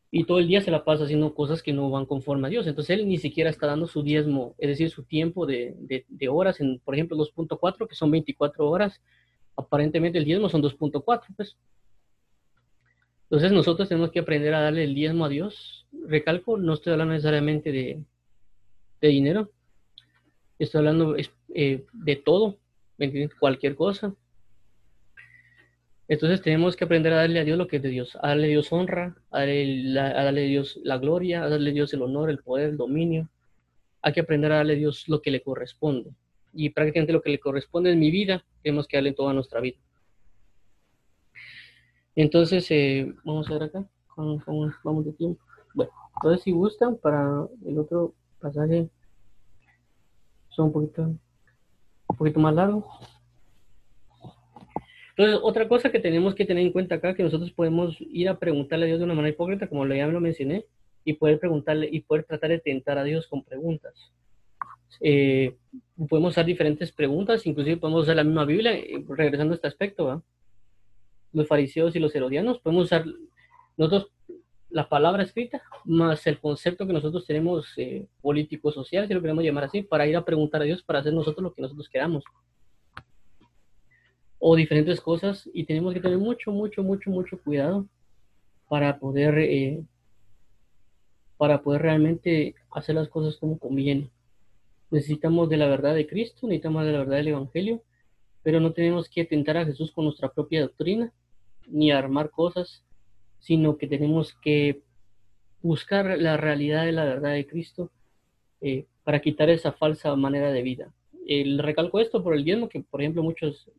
Y todo el día se la pasa haciendo cosas que no van conforme a Dios. Entonces él ni siquiera está dando su diezmo, es decir, su tiempo de, de, de horas. En, por ejemplo, dos punto cuatro, que son veinticuatro horas. Aparentemente el diezmo son dos punto cuatro, pues. Entonces nosotros tenemos que aprender a darle el diezmo a Dios. Recalco, no estoy hablando necesariamente de, de dinero. Estoy hablando eh, de todo, cualquier cosa. Entonces tenemos que aprender a darle a Dios lo que es de Dios, a darle a Dios honra, a darle, la, a darle a Dios la gloria, a darle a Dios el honor, el poder, el dominio. Hay que aprender a darle a Dios lo que le corresponde. Y prácticamente lo que le corresponde en mi vida, tenemos que darle toda nuestra vida. Entonces, eh, vamos a ver acá, ¿cómo, cómo vamos de tiempo? Bueno, entonces si gustan para el otro pasaje, son un poquito, un poquito más largos. Entonces, otra cosa que tenemos que tener en cuenta acá, que nosotros podemos ir a preguntarle a Dios de una manera hipócrita, como ya me lo mencioné, y poder preguntarle, y poder tratar de tentar a Dios con preguntas. Eh, podemos usar diferentes preguntas, inclusive podemos usar la misma Biblia, regresando a este aspecto, ¿verdad? Los fariseos y los herodianos, podemos usar nosotros la palabra escrita, más el concepto que nosotros tenemos eh, político-social, si lo queremos llamar así, para ir a preguntar a Dios, para hacer nosotros lo que nosotros queramos. O diferentes cosas, y tenemos que tener mucho, mucho, mucho, mucho cuidado para poder, eh, para poder realmente hacer las cosas como conviene. Necesitamos de la verdad de Cristo, necesitamos de la verdad del Evangelio, pero no tenemos que tentar a Jesús con nuestra propia doctrina, ni armar cosas, sino que tenemos que buscar la realidad de la verdad de Cristo eh, para quitar esa falsa manera de vida. Eh, recalco esto por el diezmo, que por ejemplo muchos...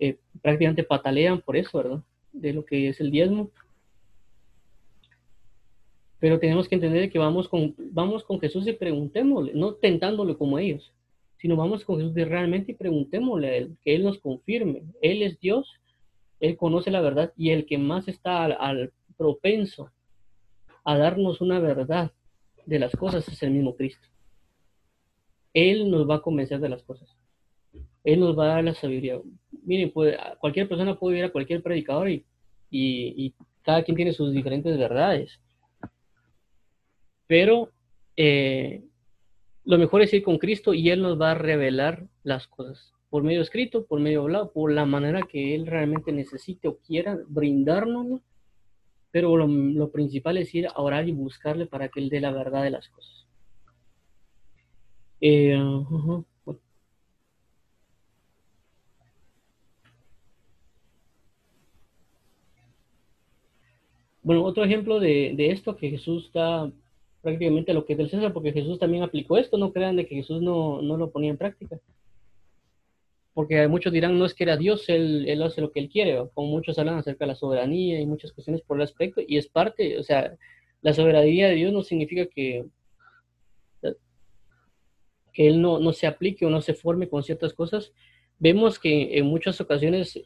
Eh, prácticamente patalean por eso, ¿verdad? De lo que es el diezmo. Pero tenemos que entender que vamos con, vamos con Jesús y preguntémosle, no tentándole como ellos, sino vamos con Jesús de realmente y preguntémosle a Él, que Él nos confirme. Él es Dios, Él conoce la verdad, y el que más está al, al propenso a darnos una verdad de las cosas es el mismo Cristo. Él nos va a convencer de las cosas. Él nos va a dar la sabiduría. Miren, pues, cualquier persona puede ir a cualquier predicador y, y, y cada quien tiene sus diferentes verdades. Pero eh, lo mejor es ir con Cristo y Él nos va a revelar las cosas. Por medio escrito, por medio hablado, por la manera que Él realmente necesite o quiera brindárnoslo. Pero lo, lo principal es ir a orar y buscarle para que Él dé la verdad de las cosas. Eh, uh-huh. Bueno, otro ejemplo de, de esto que Jesús da prácticamente lo que es del César, porque Jesús también aplicó esto, no crean de que Jesús no, no lo ponía en práctica. Porque muchos dirán, no es que era Dios, Él, él hace lo que Él quiere, ¿no? Como muchos hablan acerca de la soberanía y muchas cuestiones por el aspecto, y es parte, o sea, la soberanía de Dios no significa que, que Él no, no se aplique o no se forme con ciertas cosas. Vemos que en muchas ocasiones,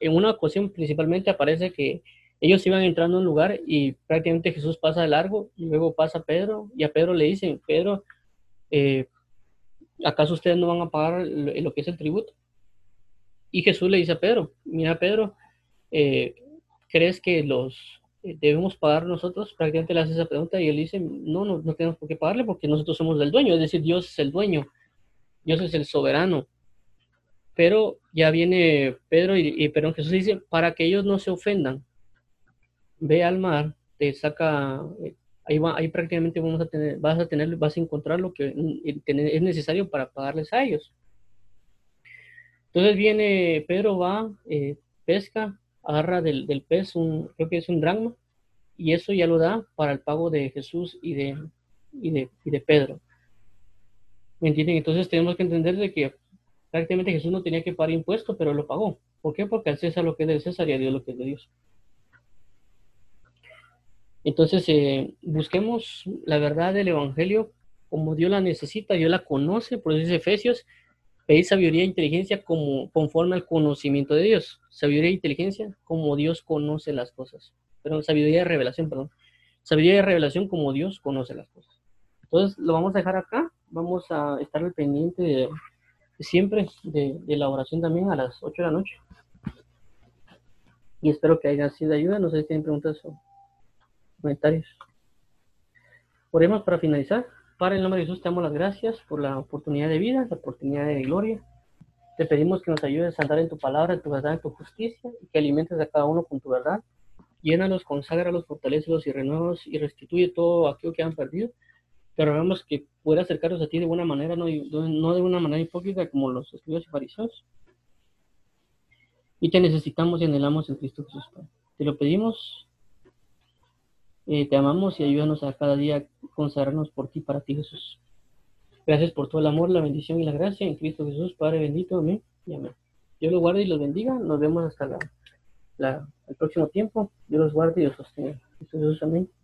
en una ocasión principalmente aparece que ellos iban entrando a un lugar y prácticamente Jesús pasa de largo, y luego pasa Pedro, y a Pedro le dicen, Pedro, eh, ¿acaso ustedes no van a pagar lo, lo que es el tributo? Y Jesús le dice a Pedro, mira Pedro, eh, ¿crees que los eh, debemos pagar nosotros? Prácticamente le hace esa pregunta y él dice, no, no, no tenemos por qué pagarle porque nosotros somos el dueño, es decir, Dios es el dueño, Dios es el soberano. Pero ya viene Pedro y, y perdón, Jesús dice, para que ellos no se ofendan, ve al mar, te saca, ahí, va, ahí prácticamente vamos a tener, vas a tener, vas a encontrar lo que es necesario para pagarles a ellos. Entonces viene Pedro, va, eh, pesca, agarra del, del pez, un, creo que es un dracma, y eso ya lo da para el pago de Jesús y de, y de, y de Pedro. ¿Me entienden? Entonces tenemos que entender de que prácticamente Jesús no tenía que pagar impuestos, pero lo pagó. ¿Por qué? Porque al César lo que es del César y a Dios lo que es de Dios. Entonces, eh, busquemos la verdad del Evangelio como Dios la necesita, Dios la conoce, por eso dice Efesios, pedid sabiduría e inteligencia como, conforme al conocimiento de Dios. Sabiduría e inteligencia como Dios conoce las cosas. Perdón, sabiduría de revelación, perdón. Sabiduría de revelación como Dios conoce las cosas. Entonces, lo vamos a dejar acá, vamos a estar al pendiente de, de siempre de, de la oración también a las ocho de la noche. Y espero que haya sido de ayuda, no sé si tienen preguntas o comentarios. Oremos para finalizar. Para el nombre de Jesús te damos las gracias por la oportunidad de vida, la oportunidad de gloria. Te pedimos que nos ayudes a andar en tu palabra, en tu verdad, en tu justicia, y que alimentes a cada uno con tu verdad. Llénalos, conságralos, fortalécelos y renuévalos, y restituye todo aquello que han perdido. Te rogamos que puedas acercarlos a ti de buena manera, no, no de una manera hipócrita como los escribas y fariseos. Y te necesitamos y anhelamos en Cristo Jesús. Te lo pedimos. Eh, te amamos y ayúdanos a cada día consagrarnos por ti, para ti, Jesús. Gracias por todo el amor, la bendición y la gracia en Cristo Jesús, Padre bendito, amén y amén. Dios los guarde y los bendiga. Nos vemos hasta la, la, el próximo tiempo. Dios los guarde y los sostenga. Cristo Jesús, amén.